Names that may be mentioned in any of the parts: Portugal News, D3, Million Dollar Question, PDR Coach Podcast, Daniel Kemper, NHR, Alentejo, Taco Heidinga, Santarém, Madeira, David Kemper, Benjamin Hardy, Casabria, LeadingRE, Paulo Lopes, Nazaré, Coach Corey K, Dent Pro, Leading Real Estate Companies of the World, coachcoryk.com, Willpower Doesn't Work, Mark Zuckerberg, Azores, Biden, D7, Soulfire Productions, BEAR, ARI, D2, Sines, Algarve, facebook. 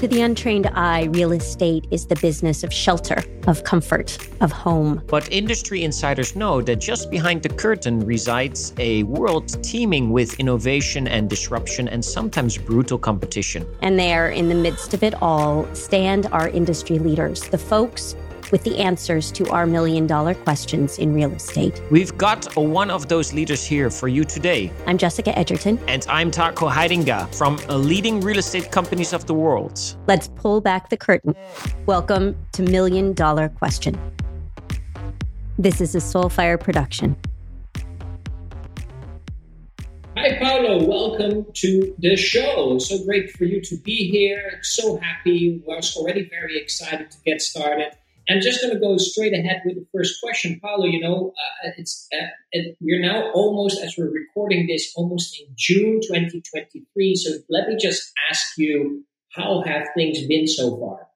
To the untrained eye, real estate is the business of shelter, of comfort, of home. But industry insiders know that just behind the curtain resides a world teeming with innovation and disruption and sometimes brutal competition. And there, in the midst of it all, stand our industry leaders, the folks with the answers to our million-dollar questions in real estate. We've got one of those leaders here for you today. I'm Jessica Edgerton. And I'm Taco Heidinga from Leading Real Estate Companies of the World. Let's pull back the curtain. Welcome to Million Dollar Question. This is a Soulfire production. Hi, Paulo. Welcome to the show. So great for you to be here. So happy. We're already very excited to get started. I'm just going to go straight ahead with the first question, Paulo. You know, we're now almost, as we're recording this, almost in June 2023. So let me just ask you, how have things been so far?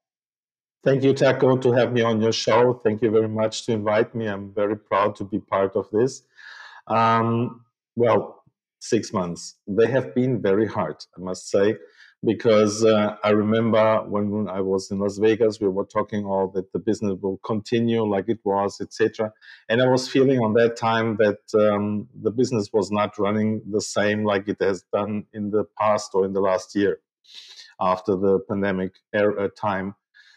Thank you, Taco, to have me on your show. Thank you very much to invite me. I'm very proud to be part of this. 6 months. They have been very hard, I must say. Because I remember when I was in Las Vegas, we were talking all that the business will continue like it was, etc. And I was feeling on that time that the business was not running the same like it has done in the past or in the last year after the pandemic era time.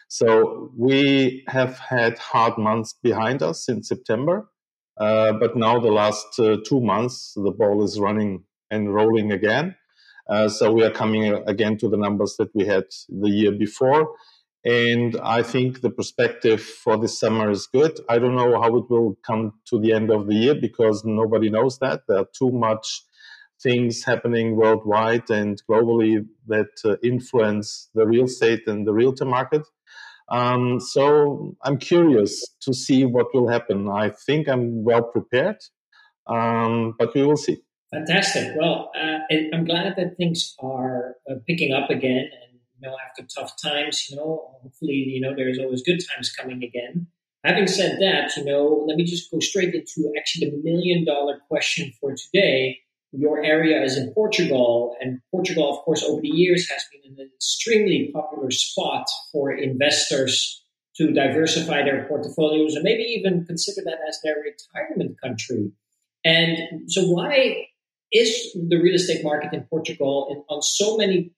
So we have had hard months behind us in September. But now the last 2 months, the ball is running and rolling again. So we are coming again to the numbers that we had the year before. And I think the perspective for this summer is good. I don't know how it will come to the end of the year because nobody knows that. There are too much things happening worldwide and globally that influence the real estate and the realtor market. So I'm curious to see what will happen. I think I'm well prepared, but we will see. Fantastic. Well, I'm glad that things are picking up again. And, you know, after tough times, you know, hopefully, you know, there's always good times coming again. Having said that, you know, let me just go straight into actually the million-dollar question for today. Your area is in Portugal. And Portugal, of course, over the years has been an extremely popular spot for investors to diversify their portfolios and maybe even consider that as their retirement country. And so why is the real estate market in Portugal on so many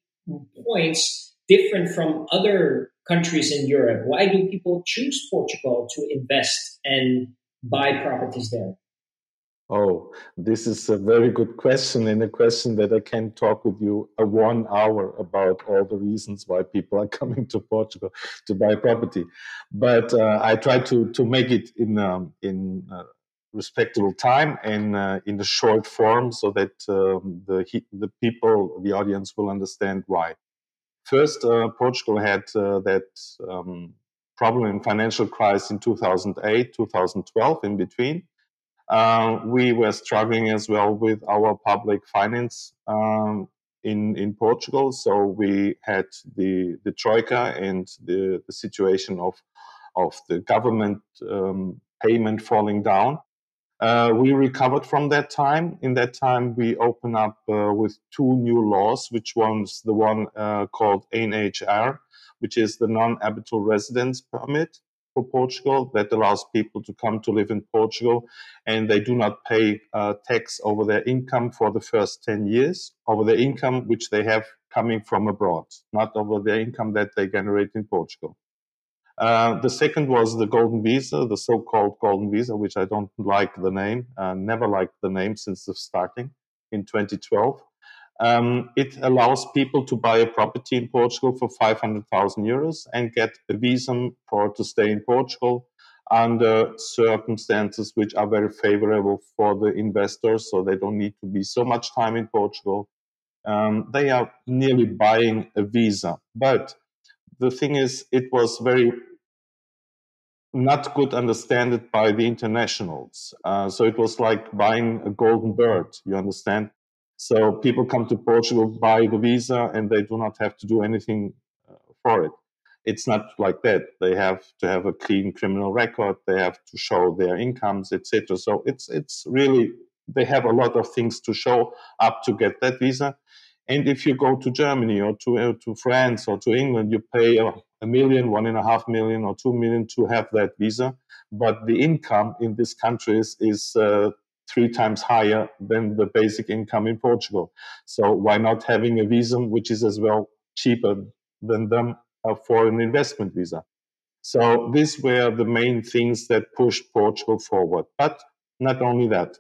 points different from other countries in Europe? Why do people choose Portugal to invest and buy properties there? Oh, this is a very good question, and a question that I can talk with you 1 hour about all the reasons why people are coming to Portugal to buy property. But I try to make it in respectable time and in the short form so that the people, the audience will understand why. First, Portugal had that problem in financial crisis in 2008, 2012 in between. We were struggling as well with our public finance in Portugal. So we had the Troika and the situation of the government payment falling down. We recovered from that time. In that time, we opened up with two new laws, which was the one called NHR, which is the non-habitual residence permit for Portugal that allows people to come to live in Portugal, and they do not pay tax over their income for the first 10 years, over the income which they have coming from abroad, not over the income that they generate in Portugal. The second was the golden visa, the so-called golden visa, which I don't like the name, never liked the name since the starting in 2012. It allows people to buy a property in Portugal for 500,000 euros and get a visa to stay in Portugal under circumstances which are very favorable for the investors, so they don't need to be so much time in Portugal. They are nearly buying a visa, but the thing is, it was very not good understood by the internationals. So it was like buying a golden bird, you understand? So people come to Portugal, buy the visa, and they do not have to do anything for it. It's not like that. They have to have a clean criminal record. They have to show their incomes, etc. So it's really, they have a lot of things to show up to get that visa. And if you go to Germany or to France or to England, you pay $1 million, $1.5 million or $2 million to have that visa. But the income in these countries is 3 times higher than the basic income in Portugal. So why not having a visa which is as well cheaper than them for an investment visa? So these were the main things that pushed Portugal forward. But not only that.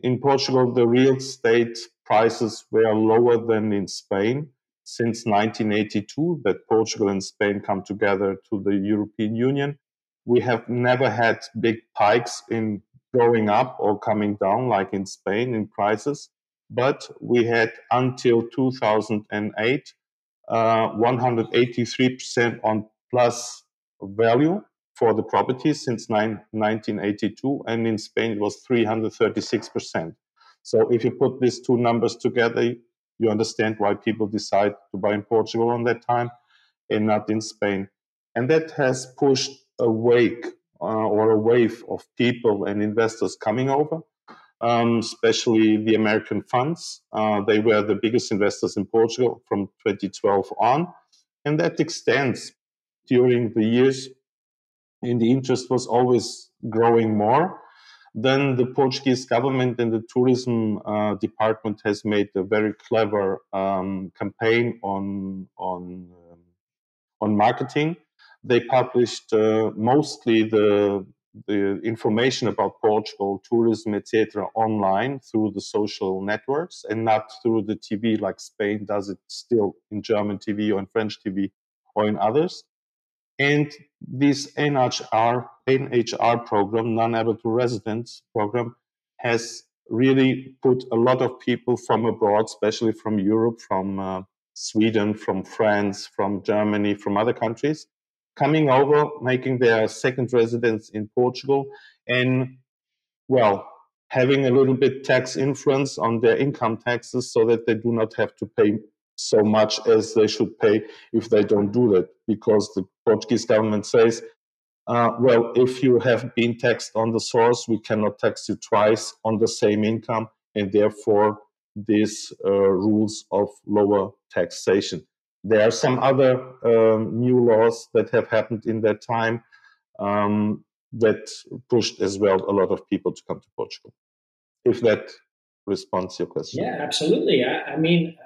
In Portugal, the real estate prices were lower than in Spain. Since 1982, that Portugal and Spain come together to the European Union, we have never had big pikes in going up or coming down like in Spain in prices. But we had until 2008, 183% on plus value for the property since 1982. And in Spain, it was 336%. So if you put these two numbers together, you understand why people decide to buy in Portugal on that time and not in Spain. And that has pushed a wake or a wave of people and investors coming over, especially the American funds. They were the biggest investors in Portugal from 2012 on. And that extends during the years. And the interest was always growing more. Then the Portuguese government and the tourism department has made a very clever campaign on marketing. They published mostly the information about Portugal, tourism, etc. online through the social networks and not through the TV like Spain does it still in German TV or in French TV or in others. And this NHR program, non-able to residents program, has really put a lot of people from abroad, especially from Europe, from Sweden, from France, from Germany, from other countries, coming over, making their second residence in Portugal and, well, having a little bit tax influence on their income taxes so that they do not have to pay so much as they should pay if they don't do that, because the Portuguese government says, well, if you have been taxed on the source, we cannot tax you twice on the same income, and therefore these rules of lower taxation. There are some other new laws that have happened in that time that pushed as well a lot of people to come to Portugal, if that responds to your question. Yeah, absolutely. I mean,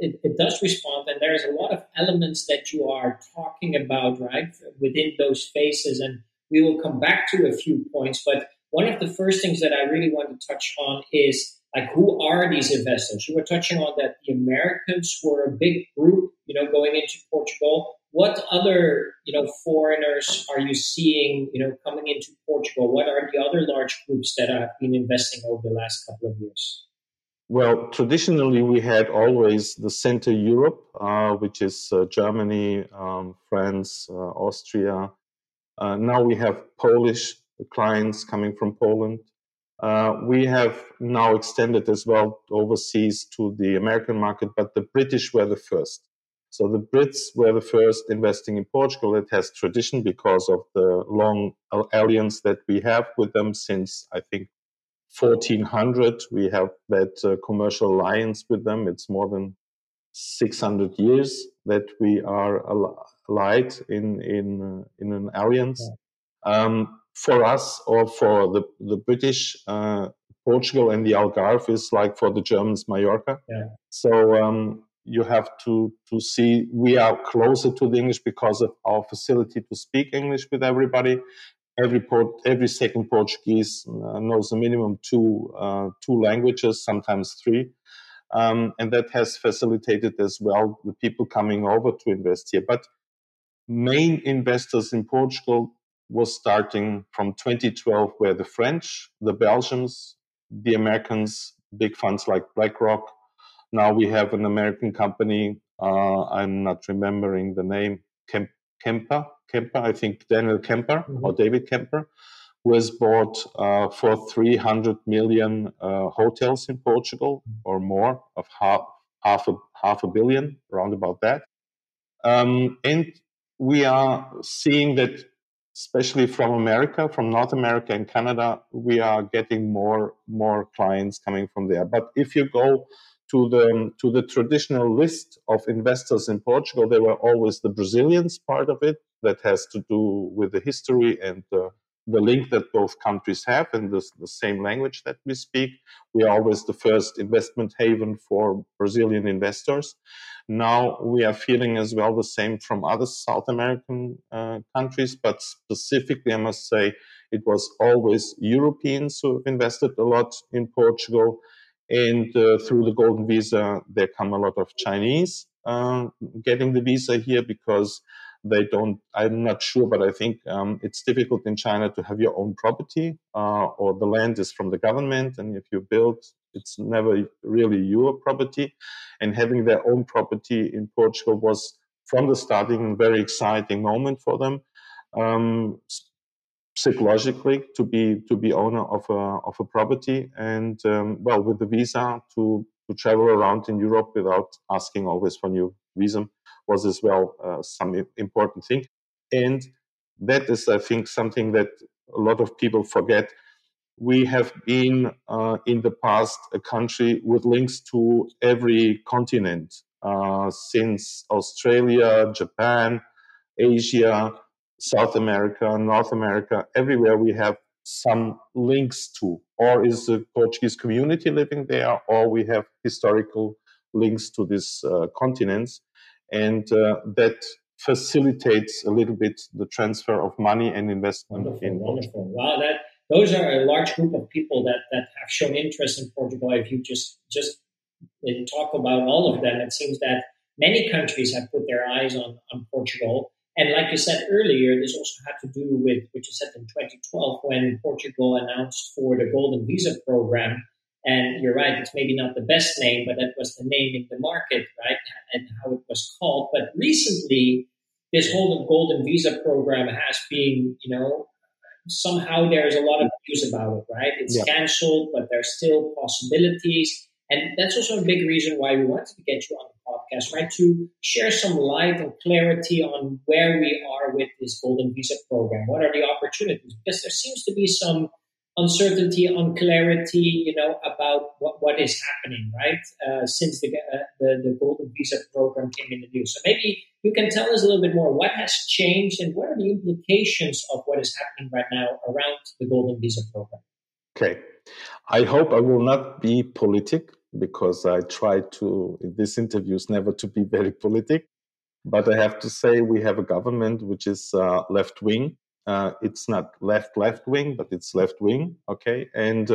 it does respond, and there's a lot of elements that you are talking about, right, within those spaces, and we will come back to a few points, but one of the first things that I really want to touch on is, like, who are these investors? You were touching on that the Americans were a big group, you know, going into Portugal. What other, you know, foreigners are you seeing, you know, coming into Portugal? What are the other large groups that have been investing over the last couple of years? Well, traditionally, we had always the Center Europe, which is Germany, France, Austria. Now we have Polish clients coming from Poland. We have now extended as well overseas to the American market, but the British were the first. So the Brits were the first investing in Portugal. It has tradition because of the long alliance that we have with them since, I think, 1400. We have that commercial alliance with them. It's more than 600 years that we are allied in an alliance. Yeah. For us, or for the British, Portugal and the Algarve is like for the Germans, Mallorca. Yeah. So you have to see, we are closer to the English because of our facility to speak English with everybody. Every second Portuguese knows a minimum two languages, sometimes three. And that has facilitated as well the people coming over to invest here. But main investors in Portugal was starting from 2012 were the French, the Belgians, the Americans, big funds like BlackRock. Now we have an American company, I'm not remembering the name, Kemper, I think Daniel Kemper or David Kemper, who has bought for 300 million hotels in Portugal or more of half a billion, round about that. And we are seeing that, especially from America, from North America and Canada, we are getting more clients coming from there. But if you go to the traditional list of investors in Portugal, there were always the Brazilians part of it that has to do with the history and the link that both countries have and the same language that we speak. We are always the first investment haven for Brazilian investors. Now we are feeling as well the same from other South American countries, but specifically, I must say, it was always Europeans who invested a lot in Portugal. And through the golden visa, there come a lot of Chinese getting the visa here because they don't, I'm not sure, but I think it's difficult in China to have your own property or the land is from the government. And if you build, it's never really your property. And having their own property in Portugal was from the starting a very exciting moment for them. Psychologically, to be owner of a property, and well, with the visa to travel around in Europe without asking always for new visa was as well some important thing, and that is, I think, something that a lot of people forget. We have been in the past a country with links to every continent since Australia, Japan, Asia, South America, North America, everywhere we have some links to, or is the Portuguese community living there, or we have historical links to these continents. And that facilitates a little bit the transfer of money and investment. Wonderful, in Portugal. Wow, those are a large group of people that have shown interest in Portugal. If you just talk about all of them, it seems that many countries have put their eyes on Portugal. And like you said earlier, this also had to do with what you said in 2012 when Portugal announced for the Golden Visa program. And you're right, it's maybe not the best name, but that was the name in the market, right, and how it was called. But recently, this whole Golden Visa program has been, somehow there's a lot of news about it, right? It's canceled, but there's still possibilities. And that's also a big reason why we wanted to get you on the podcast, right? To share some light and clarity on where we are with this Golden Visa program. What are the opportunities? Because there seems to be some uncertainty, unclarity, about what is happening, right? Since the Golden Visa program came in the news. So maybe you can tell us a little bit more what has changed and what are the implications of what is happening right now around the Golden Visa program. Okay. I hope I will not be politic, because I try to, in these interviews, never to be very politic. But I have to say we have a government which is left-wing. It's not left-left-wing, but it's left-wing, okay? And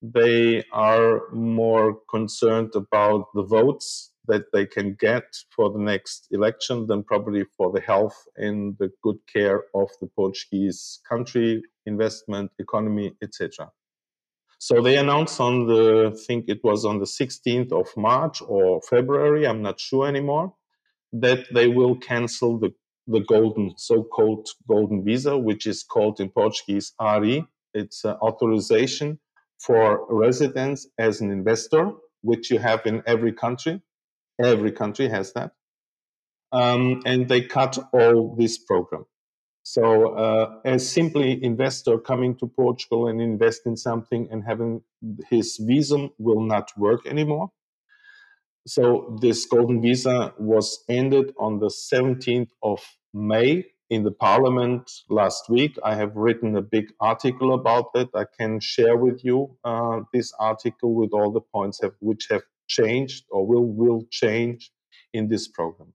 they are more concerned about the votes that they can get for the next election than probably for the health and the good care of the Portuguese country, investment, economy, etc. So they announced on the 16th of March or February, I'm not sure anymore, that they will cancel the so-called golden visa, which is called in Portuguese ARI. It's authorization for residence as an investor, which you have in every country. Every country has that. And they cut all this program. So as simply investor coming to Portugal and invest in something and having his visa will not work anymore. So this golden visa was ended on the 17th of May in the parliament last week. I have written a big article about that. I can share with you this article with all the points which have changed or will change in this program.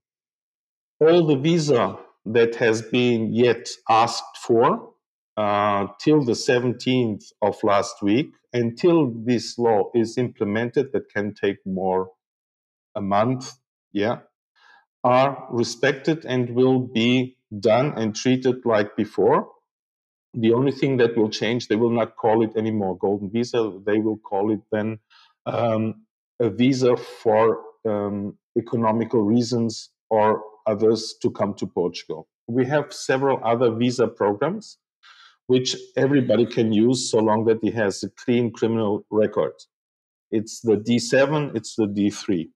All the visa that has been yet asked for till the 17th of last week, until this law is implemented, that can take more a month, are respected and will be done and treated like before. The only thing that will change, they will not call it anymore golden visa. They will call it then a visa for economical reasons or others to come to Portugal. We have several other visa programs which everybody can use so long that he has a clean criminal record. It's the D7, it's the D3.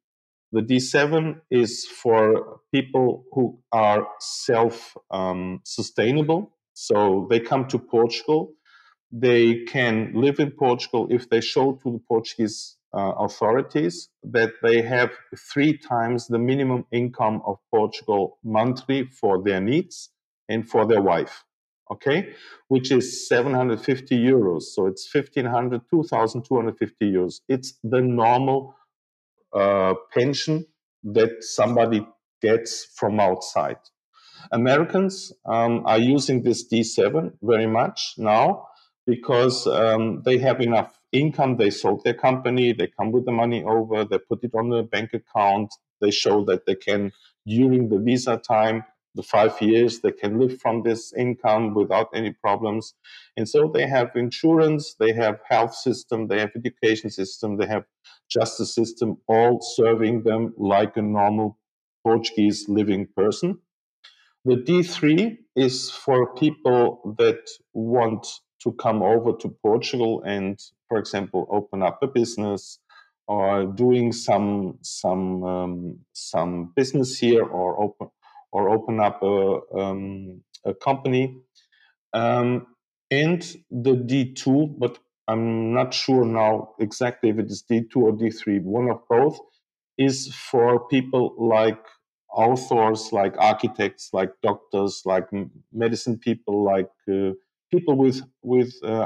The D7 is for people who are self-sustainable. So they come to Portugal. They can live in Portugal if they show to the Portuguese authorities that they have 3 times the minimum income of Portugal monthly for their needs and for their wife, okay, which is 750 euros. So it's 1,500, 2,250 euros. It's the normal pension that somebody gets from outside. Americans are using this D7 very much now because they have enough income. They sold their company. They come with the money over. They put it on their bank account. They show that they can, during the visa time, the 5 years, they can live from this income without any problems. And so they have insurance, they have health system, they have education system, they have justice system, all serving them like a normal Portuguese living person. The D3 is for people that want to come over to Portugal and, for example, open up a business or doing some business here, or open up a company. And the D2, but I'm not sure now exactly if it is D2 or D3, one of both, is for people like authors, like architects, like doctors, like medicine people, like people with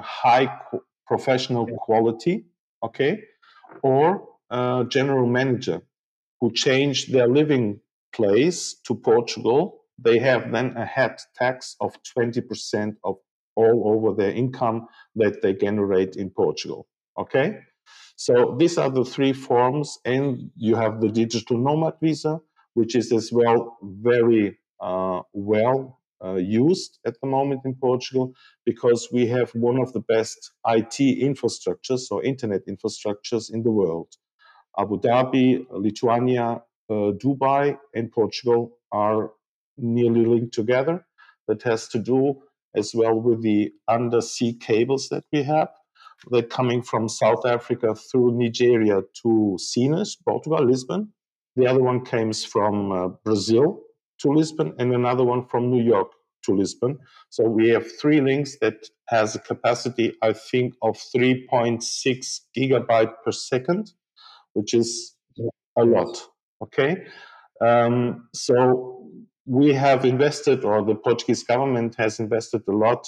high professional quality, okay? Or general manager who change their living place to Portugal. They have then a head tax of 20% of all over their income that they generate in Portugal, okay? So these are the 3 forms, and you have the digital nomad visa, which is as well very used at the moment in Portugal, because we have one of the best IT infrastructures or internet infrastructures in the world. Abu Dhabi, Lithuania, Dubai and Portugal are nearly linked together. That has to do as well with the undersea cables that we have. They're coming from South Africa through Nigeria to Sines, Portugal, Lisbon. The other one came from Brazil to Lisbon, and another one from New York to Lisbon. So we have 3 links that has a capacity, I think, of 3.6 gigabyte per second, which is a lot. Okay, so we have invested, or the Portuguese government has invested a lot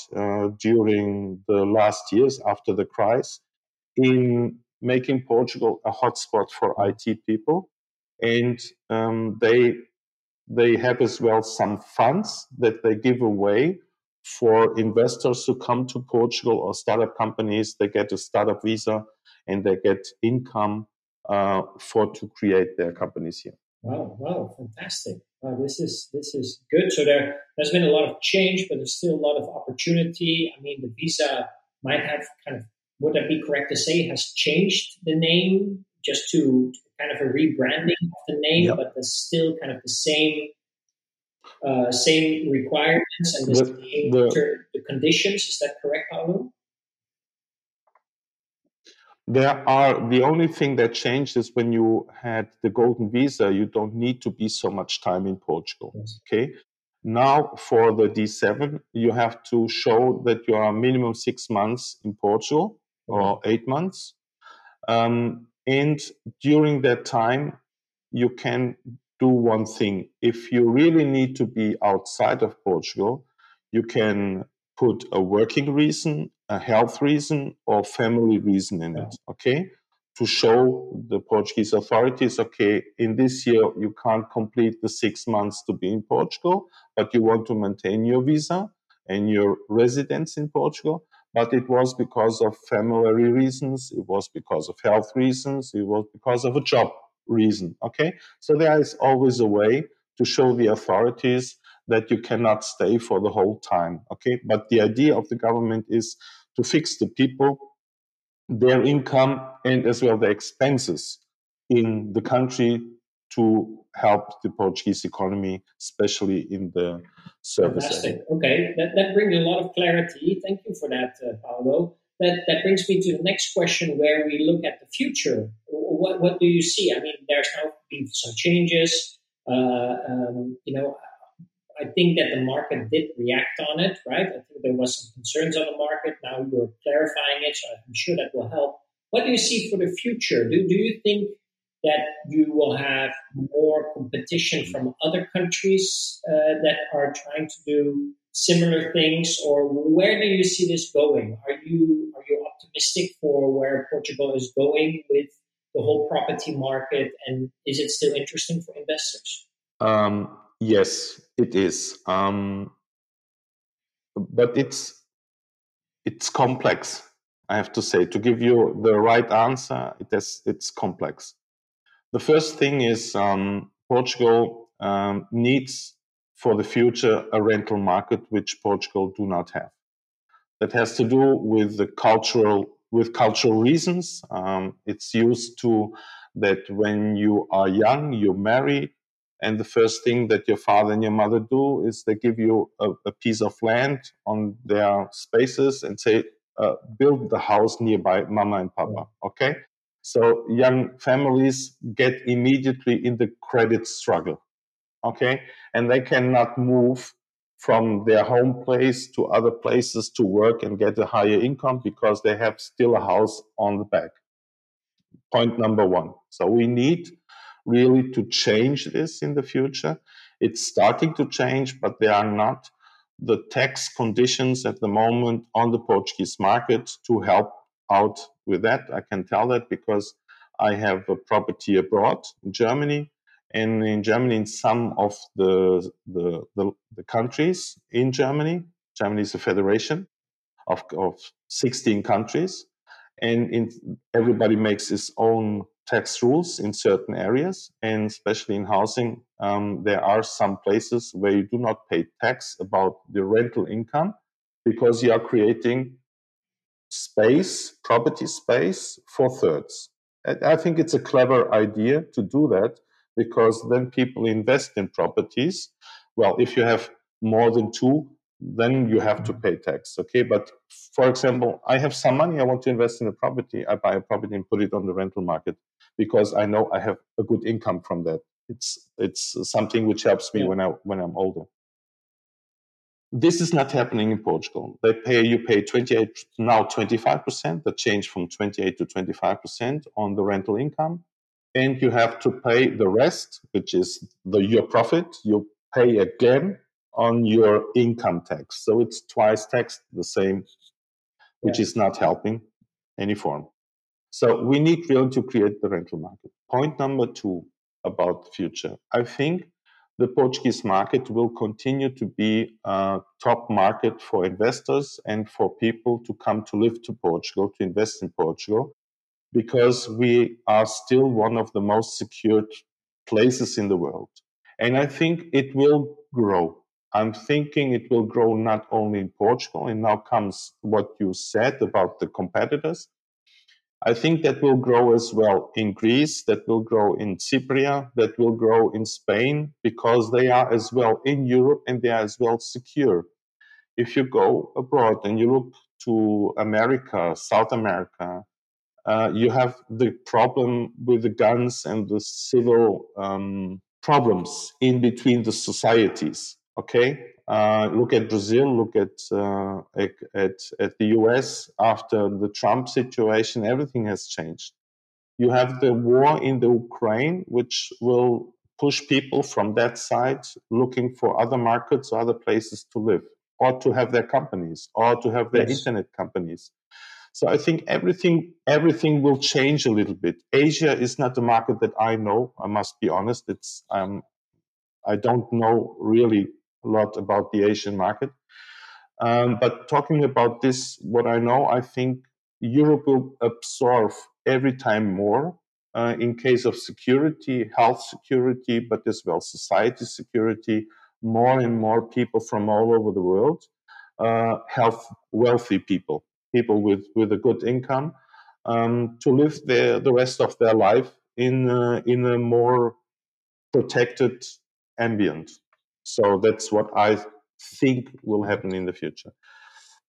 during the last years after the crisis in making Portugal a hotspot for IT people. And they have as well some funds that they give away for investors who come to Portugal, or startup companies. They get a startup visa and they get income to create their companies here. Wow, fantastic. This is good. So there's been a lot of change, but there's still a lot of opportunity. I mean, the visa might have kind of, would that be correct to say, has changed the name just to kind of a rebranding of the name, yep. But there's still kind of the same requirements and the conditions. Is that correct, Paulo? The only thing that changed is when you had the golden visa, you don't need to be so much time in Portugal, okay? Now for the D7, you have to show that you are minimum 6 months in Portugal, or 8 months. And during that time, you can do one thing. If you really need to be outside of Portugal, you can put a working reason, a health reason, or family reason in it, okay? To show the Portuguese authorities, okay, in this year you can't complete the 6 months to be in Portugal, but you want to maintain your visa and your residence in Portugal. But it was because of family reasons, it was because of health reasons, it was because of a job reason, okay? So there is always a way to show the authorities that you cannot stay for the whole time, okay? But the idea of the government is to fix the people, their income, and as well the expenses in the country to help the Portuguese economy, especially in the service area. Fantastic. Okay, that brings a lot of clarity. Thank you for that, Paulo. That brings me to the next question, where we look at the future. What do you see? I mean, there's now been some changes, I think that the market did react on it, right? I think there was some concerns on the market. Now you're clarifying it, so I'm sure that will help What do you see for the future? Do you think that you will have more competition from other countries that are trying to do similar things, or where do you see this going? Are you optimistic for where Portugal is going with the whole property market, and is it still interesting for investors? Yes, it is. But it's complex, I have to say. To give you the right answer, it's complex. The first thing is Portugal needs for the future a rental market, which Portugal do not have. That has to do with the cultural reasons. It's used to that when you are young, you marry, and the first thing that your father and your mother do is they give you a piece of land on their spaces and say, build the house nearby, mama and papa, okay? So young families get immediately in the credit struggle, okay? And they cannot move from their home place to other places to work and get a higher income because they have still a house on the back. Point number one. So we need really to change this in the future. It's starting to change, but there are not the tax conditions at the moment on the Portuguese market to help out with that. I can tell that because I have a property abroad in Germany, and in Germany, in some of the countries in Germany. Germany is a federation of 16 countries, and everybody makes its own tax rules in certain areas, and especially in housing, there are some places where you do not pay tax about the rental income because you are creating space, property space, for thirds. I think it's a clever idea to do that because then people invest in properties. Well, if you have more than two, then you have to pay tax, okay? But for example, I have some money, I want to invest in a property, I buy a property and put it on the rental market because I know I have a good income from that. It's something which helps me when I'm older. This is not happening in Portugal. You pay 28, now 25%, that changed from 28 to 25% on the rental income, and you have to pay the rest, which is your profit, you pay again on your income tax. So it's twice taxed the same, which is not helping any form. So we need really to create the rental market. Point number two about the future. I think the Portuguese market will continue to be a top market for investors and for people to come to live to Portugal, to invest in Portugal, because we are still one of the most secured places in the world. And I think it will grow. I'm thinking it will grow not only in Portugal, and now comes what you said about the competitors. I think that will grow as well in Greece, that will grow in Casabria, that will grow in Spain, because they are as well in Europe and they are as well secure. If you go abroad and you look to America, South America, you have the problem with the guns and the civil problems in between the societies. Okay, look at Brazil, look at the US after the Trump situation, everything has changed. You have the war in the Ukraine, which will push people from that side looking for other markets or other places to live, or to have their companies, or to have their internet companies. So I think everything will change a little bit. Asia is not a market that I know, I must be honest. I don't know really a lot about the Asian market. But talking about this, what I know, I think Europe will absorb every time more in case of security, health security, but as well society security, more and more people from all over the world, wealthy people with a good income, to live the rest of their life in a more protected ambient. So that's what I think will happen in the future.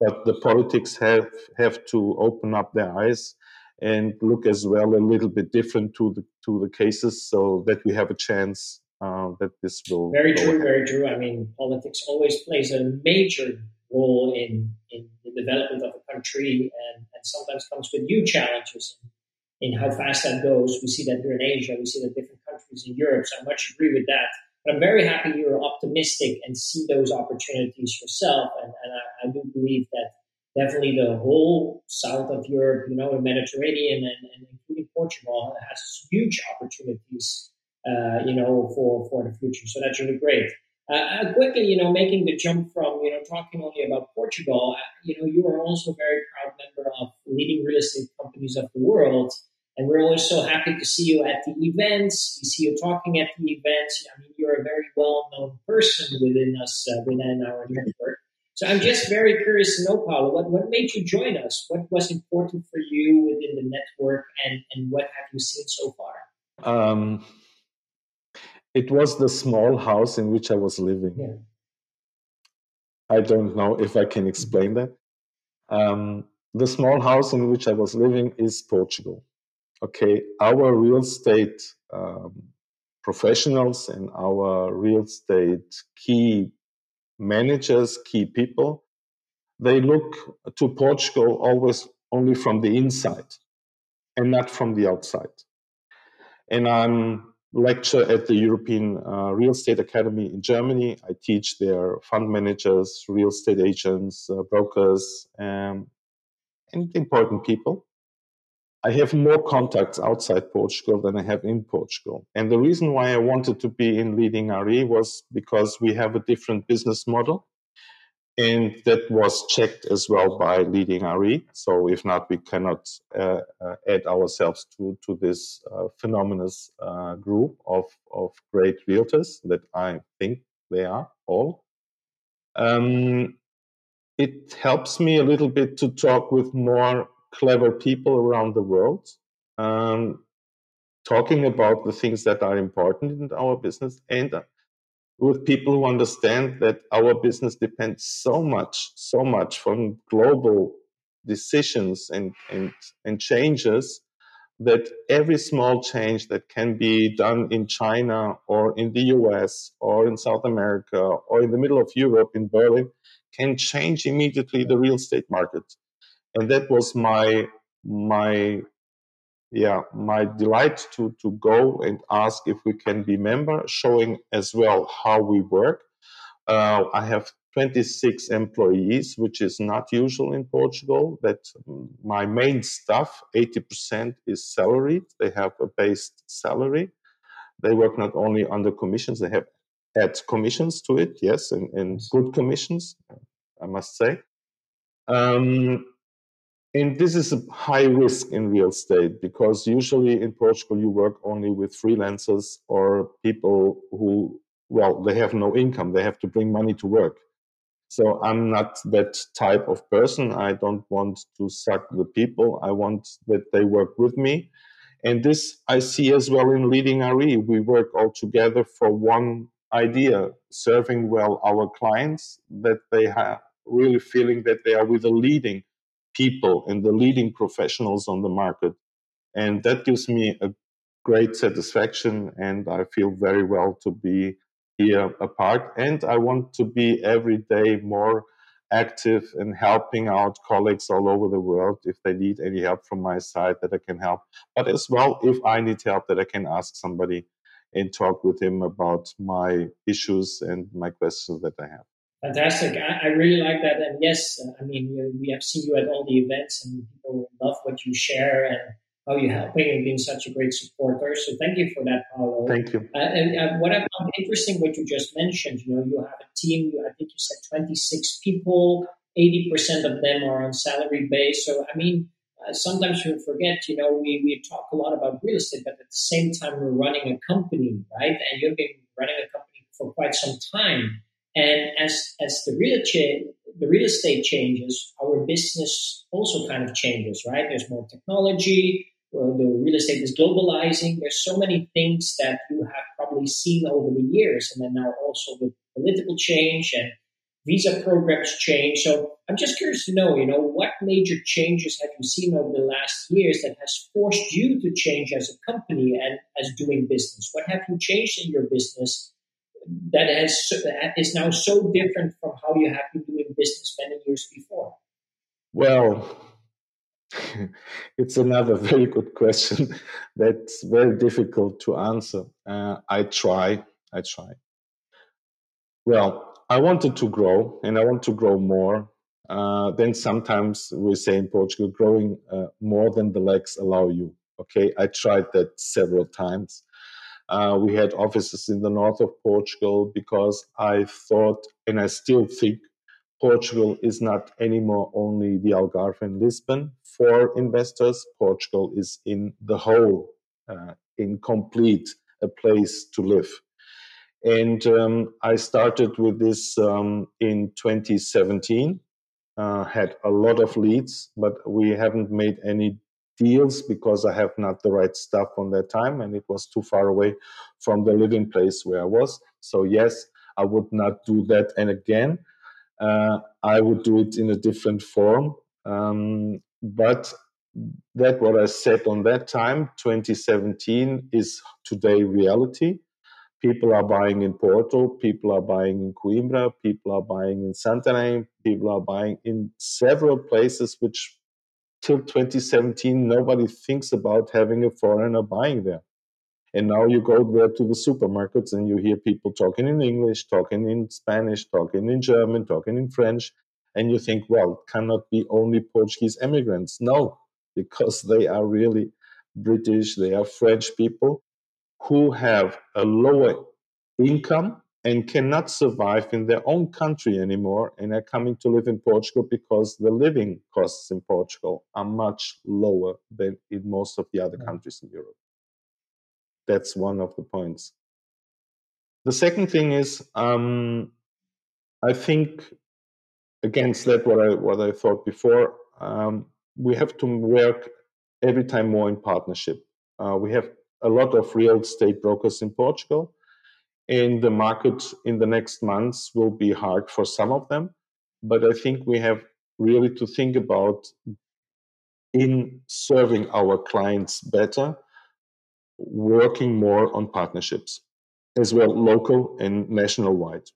But the politics have to open up their eyes and look as well a little bit different to the cases, so that we have a chance that this will Very true. I mean, politics always plays a major role in the development of a country, and sometimes comes with new challenges. in how fast that goes. We see that here in Asia. We see that different countries in Europe. So I much agree with that. But I'm very happy you're optimistic and see those opportunities yourself. And I do believe that definitely the whole south of Europe, you know, the Mediterranean and including Portugal has huge opportunities, you know, for the future. So that's really great. Quickly, you know, making the jump from, you know, talking only about Portugal, you know, you are also a very proud member of Leading Real Estate Companies of the World. And we're always so happy to see you at the events. We see you talking at the events. I mean, you're a very well-known person within us, within our network. So I'm just very curious to know, Paulo, what made you join us? What was important for you within the network, and what have you seen so far? It was the small house in which I was living. Yeah. I don't know if I can explain that. The small house in which I was living is Portugal. Okay, our real estate professionals and our real estate key managers, key people, they look to Portugal always only from the inside and not from the outside. And I'm lecture at the European Real Estate Academy in Germany. I teach their fund managers, real estate agents, brokers, and important people. I have more contacts outside Portugal than I have in Portugal. And the reason why I wanted to be in Leading RE was because we have a different business model. And that was checked as well by Leading RE. So if not, we cannot add ourselves to this phenomenous group of great realtors that I think they are all. It helps me a little bit to talk with more clever people around the world, talking about the things that are important in our business, and with people who understand that our business depends so much from global decisions and changes, that every small change that can be done in China or in the US or in South America or in the middle of Europe, in Berlin, can change immediately the real estate market. And that was my delight to go and ask if we can be member, showing as well how we work. I have 26 employees, which is not usual in Portugal. That my main staff, 80% is salaried. They have a based salary. They work not only on the commissions, they have add commissions to it, yes, and good commissions, I must say. And this is a high risk in real estate, because usually in Portugal you work only with freelancers or people who, well, they have no income. They have to bring money to work. So I'm not that type of person. I don't want to suck the people. I want that they work with me. And this I see as well in Leading RE. We work all together for one idea, serving well our clients, that they are really feeling that they are with the leading people and the leading professionals on the market. And that gives me a great satisfaction, and I feel very well to be here a part. And I want to be every day more active and helping out colleagues all over the world if they need any help from my side that I can help. But as well, if I need help, that I can ask somebody and talk with him about my issues and my questions that I have. Fantastic. I really like that. And yes, I mean, we have seen you at all the events, and people love what you share and how you're helping and being such a great supporter. So thank you for that, Paulo. Thank you. And what I found interesting, what you just mentioned, you know, you have a team, I think you said 26 people, 80% of them are on salary base. So, I mean, sometimes we forget, you know, we talk a lot about real estate, but at the same time, we're running a company, right? And you've been running a company for quite some time. And as the real estate changes, our business also kind of changes, right? There's more technology, the real estate is globalizing. There's so many things that you have probably seen over the years. And then now also with political change and visa programs change. So I'm just curious to know, you know, what major changes have you seen over the last years that has forced you to change as a company and as doing business? What have you changed in your business that is now so different from how you have been doing business many years before? Well, It's another very good question that's very difficult to answer. I try. Well, I wanted to grow, and I want to grow more. Then sometimes we say in Portugal, growing more than the legs allow you. Okay, I tried that several times. We had offices in the north of Portugal because I thought, and I still think, Portugal is not anymore only the Algarve and Lisbon. For investors, Portugal is in the whole, in complete, a place to live. And I started with this in 2017, had a lot of leads, but we haven't made any deals because I have not the right stuff on that time, and it was too far away from the living place where I was. So yes, I would not do that. And again, I would do it in a different form. But that what I said on that time, 2017, is today reality. People are buying in Porto, people are buying in Coimbra, people are buying in Santarém, people are buying in several places which till 2017, nobody thinks about having a foreigner buying there. And now you go there to the supermarkets and you hear people talking in English, talking in Spanish, talking in German, talking in French. And you think, well, it cannot be only Portuguese immigrants. No, because they are really British, they are French people who have a lower income and cannot survive in their own country anymore and are coming to live in Portugal because the living costs in Portugal are much lower than in most of the other countries in Europe. That's one of the points. The second thing is, I think, against that, what I thought before, we have to work every time more in partnership. We have a lot of real estate brokers in Portugal, and the market in the next months will be hard for some of them. But I think we have really to think about in serving our clients better, working more on partnerships as well, local and national wide.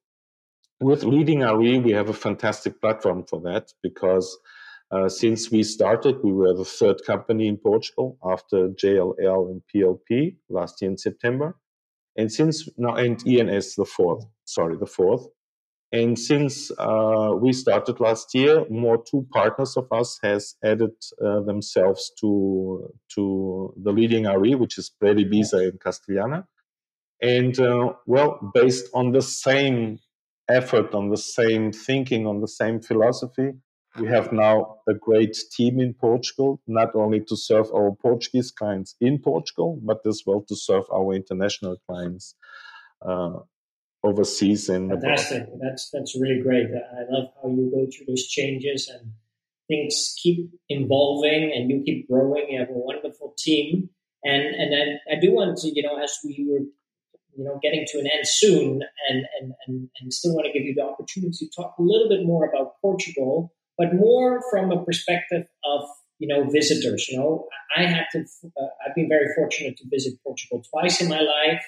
With LeadingRE, we have a fantastic platform for that because since we started, we were the third company in Portugal after JLL and PLP last year in September, and since now and ENS the fourth. And since we started last year, more two partners of us has added themselves to the LeadingRE, which is Portugal News and Casabria, and well, based on the same effort, on the same thinking, on the same philosophy. We have now a great team in Portugal, not only to serve our Portuguese clients in Portugal, but as well to serve our international clients overseas. Fantastic. That's really great. I love how you go through those changes and things keep evolving and you keep growing. You have a wonderful team. And I do want to, as we were getting to an end soon, and still want to give you the opportunity to talk a little bit more about Portugal, but more from a perspective of, visitors. I've been very fortunate to visit Portugal twice in my life.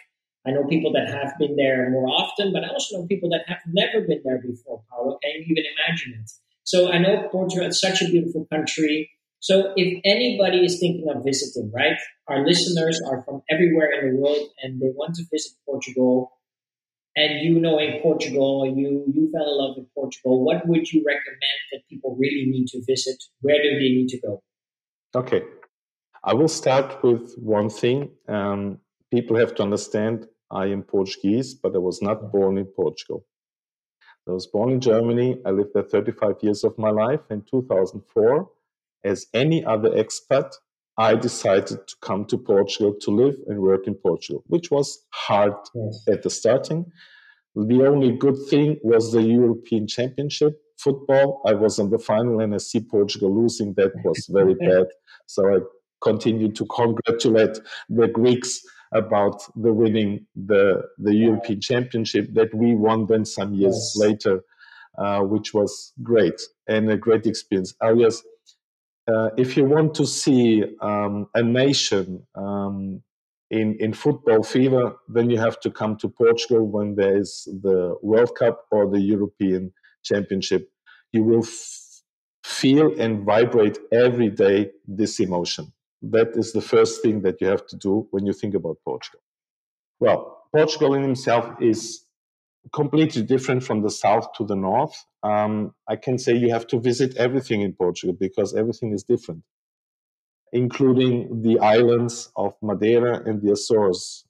I know people that have been there more often, but I also know people that have never been there before, Paulo. Can you even imagine it? So I know Portugal is such a beautiful country. So if anybody is thinking of visiting, right? Our listeners are from everywhere in the world and they want to visit Portugal. And in Portugal, you fell in love with Portugal. What would you recommend that people really need to visit? Where do they need to go? Okay. I will start with one thing. People have to understand I am Portuguese, but I was not born in Portugal. I was born in Germany. I lived there 35 years of my life. In 2004, as any other expat, I decided to come to Portugal to live and work in Portugal, which was hard at the starting. The only good thing was the European Championship football. I was on the final and I see Portugal losing. That was very bad. So I continued to congratulate the Greeks about the winning the European Championship that we won then some years later, which was great and a great experience. Alias, if you want to see a nation in football fever, then you have to come to Portugal when there is the World Cup or the European Championship. You will feel and vibrate every day this emotion. That is the first thing that you have to do when you think about Portugal. Well, Portugal in himself is completely different from the south to the north. I can say you have to visit everything in Portugal because everything is different, including the islands of Madeira and the Azores,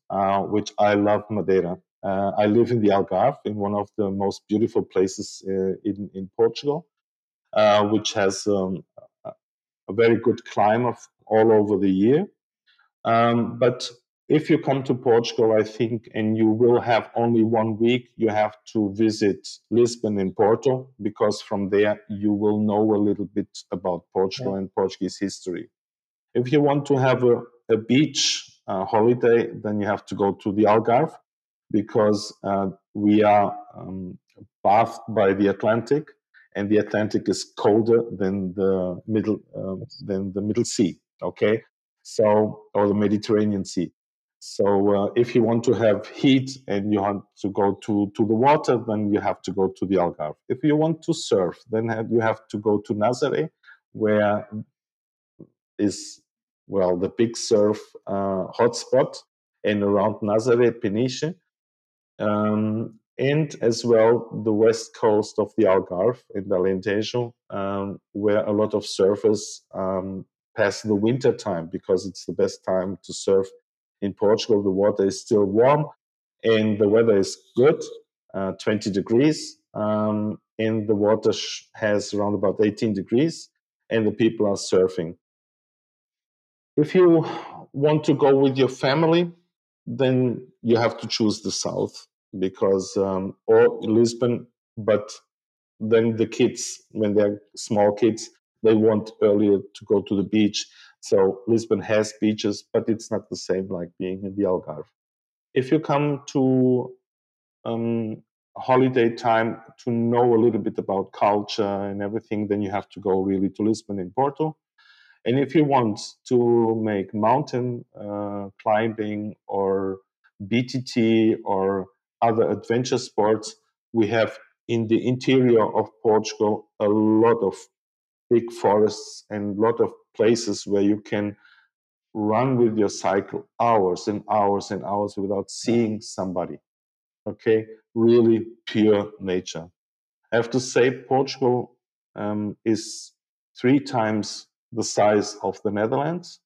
which I love Madeira. I live in the Algarve, in one of the most beautiful places in Portugal, which has a very good climate all over the year. But if you come to Portugal, I think, and you will have only 1 week, you have to visit Lisbon and Porto, because from there you will know a little bit about Portugal and Portuguese history. If you want to have a beach holiday, then you have to go to the Algarve, because we are bathed by the Atlantic, and the Atlantic is colder than the Middle Sea, okay? So, or the Mediterranean Sea. So if you want to have heat and you want to go to the water, then you have to go to the Algarve. If you want to surf, then you have to go to Nazaré, where is, well, the big surf hotspot, and around Nazaré, Peniche, and as well the west coast of the Algarve in Alentejo, where a lot of surfers pass the winter time, because it's the best time to surf in Portugal. The water is still warm and the weather is good, 20 degrees, and the water has around about 18 degrees, and the people are surfing. If you want to go with your family, then you have to choose the south, because or Lisbon. But then the kids, when they're small kids, they want earlier to go to the beach. So Lisbon has beaches, but it's not the same like being in the Algarve. If you come to holiday time to know a little bit about culture and everything, then you have to go really to Lisbon and Porto. And if you want to make mountain climbing or BTT or other adventure sports, we have in the interior of Portugal a lot of big forests and a lot of places where you can run with your cycle hours and hours and hours without seeing somebody. Okay, really pure nature. I have to say Portugal is 3 times the size of the Netherlands,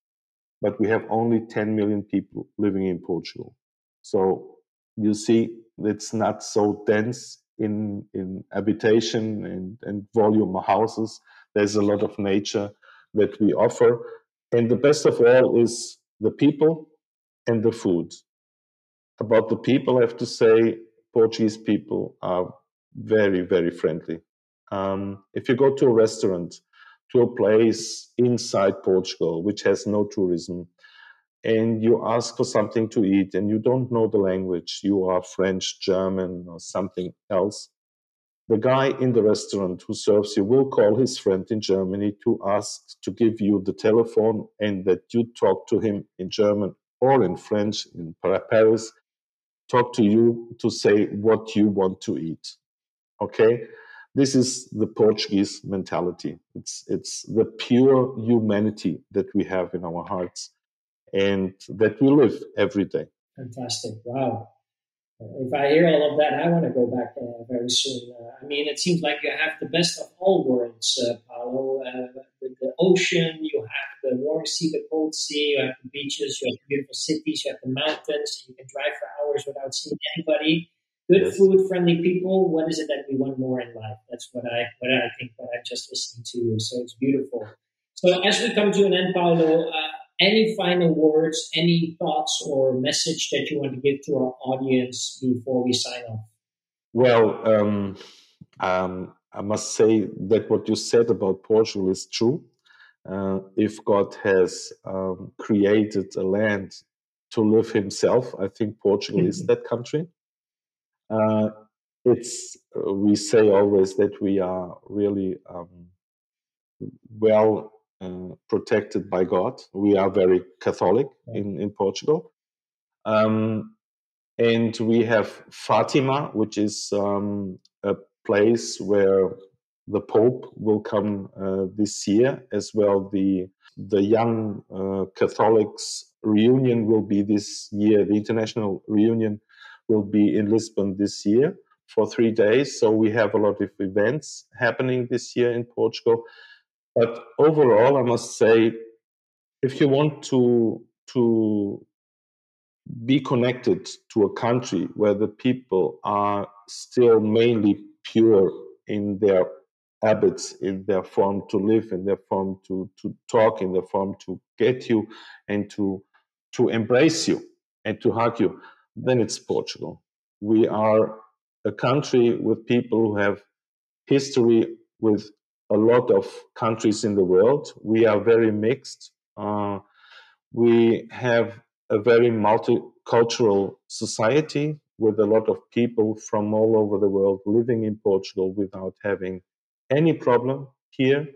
but we have only 10 million people living in Portugal. So you see, it's not so dense in habitation and volume of houses. There's a lot of nature that we offer. And the best of all is the people and the food. About the people, I have to say, Portuguese people are very, very friendly. If you go to a restaurant, to a place inside Portugal, which has no tourism, and you ask for something to eat and you don't know the language, you are French, German, or something else, the guy in the restaurant who serves you will call his friend in Germany to ask to give you the telephone and that you talk to him in German or in French, in Paris, talk to you to say what you want to eat, okay? This is the Portuguese mentality. It's the pure humanity that we have in our hearts and that we live every day. Fantastic. Wow. If I hear all of that, I want to go back very soon. I mean, it seems like you have the best of all worlds, Paulo. With the ocean, you have the warm sea, the cold sea, you have the beaches, you have the beautiful cities, you have the mountains, you can drive for hours without seeing anybody. Good food, friendly people. What is it that we want more in life? That's what I think that I'm just listening to you. So it's beautiful. So as we come to an end, Paulo, any final words, any thoughts or message that you want to give to our audience before we sign off? Well, I must say that what you said about Portugal is true. If God has created a land to live himself, I think Portugal is that country. We say always that we are really well protected by God. We are very Catholic in Portugal. And we have Fatima, which is a place where the Pope will come this year as well. The young Catholics reunion will be this year. The international reunion will be in Lisbon this year for 3 days. So we have a lot of events happening this year in Portugal. But overall, I must say, if you want to be connected to a country where the people are still mainly pure in their habits, in their form to live, in their form to talk, in their form to get you and to embrace you and to hug you, then it's Portugal. We are a country with people who have history with a lot of countries in the world. We are very mixed. We have a very multicultural society with a lot of people from all over the world living in Portugal without having any problem here.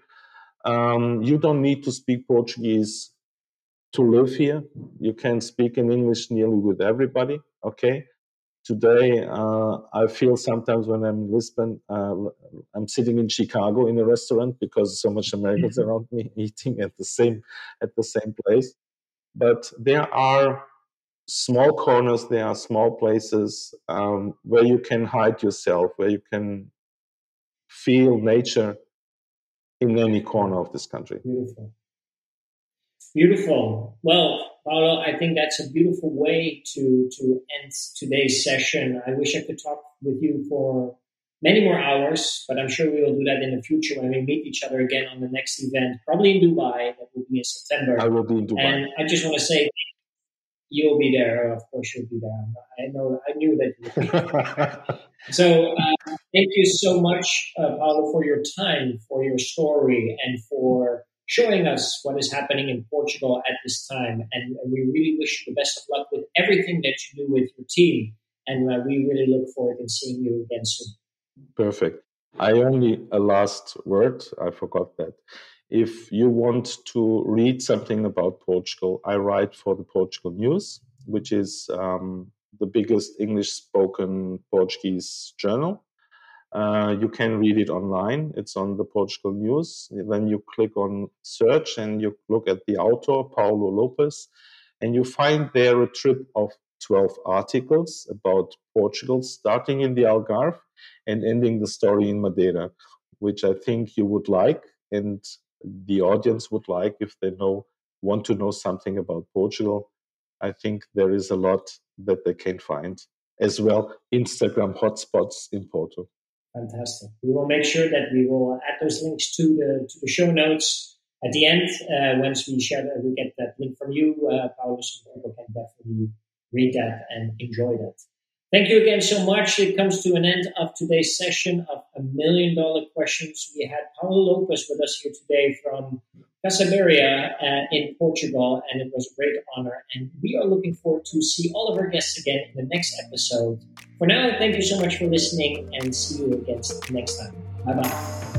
You don't need to speak Portuguese to live here. You can speak in English nearly with everybody, okay? Today, I feel sometimes when I'm in Lisbon, I'm sitting in Chicago in a restaurant because so much Americans around me eating at the same place. But there are small corners, there are small places where you can hide yourself, where you can feel nature in any corner of this country. Beautiful. Beautiful. Well, Paulo, I think that's a beautiful way to end today's session. I wish I could talk with you for many more hours, but I'm sure we will do that in the future when we meet each other again on the next event, probably in Dubai. That will be in September. I will be in Dubai. And I just want to say you'll be there. Of course, you'll be there. I know. I knew that you would be there. So thank you so much, Paulo, for your time, for your story, and for showing us what is happening in Portugal at this time. And we really wish you the best of luck with everything that you do with your team. And we really look forward to seeing you again soon. Perfect. A last word, I forgot that. If you want to read something about Portugal, I write for the Portugal News, which is the biggest English-spoken Portuguese journal. You can read it online. It's on the Portugal News. Then you click on search and you look at the author, Paulo Lopes, and you find there a trip of 12 articles about Portugal, starting in the Algarve and ending the story in Madeira, which I think you would like and the audience would like if they want to know something about Portugal. I think there is a lot that they can find. As well, Instagram hotspots in Porto. Fantastic. We will make sure that we will add those links to the show notes at the end. Once we get that link from you, Paulo, so people can definitely read that and enjoy that. Thank you again so much. It comes to an end of today's session of $1 Million Questions. We had Paulo Lopes with us here today from Casabria in Portugal, and it was a great honor. And we are looking forward to see all of our guests again in the next episode. For now, thank you so much for listening, and see you again next time. Bye-bye.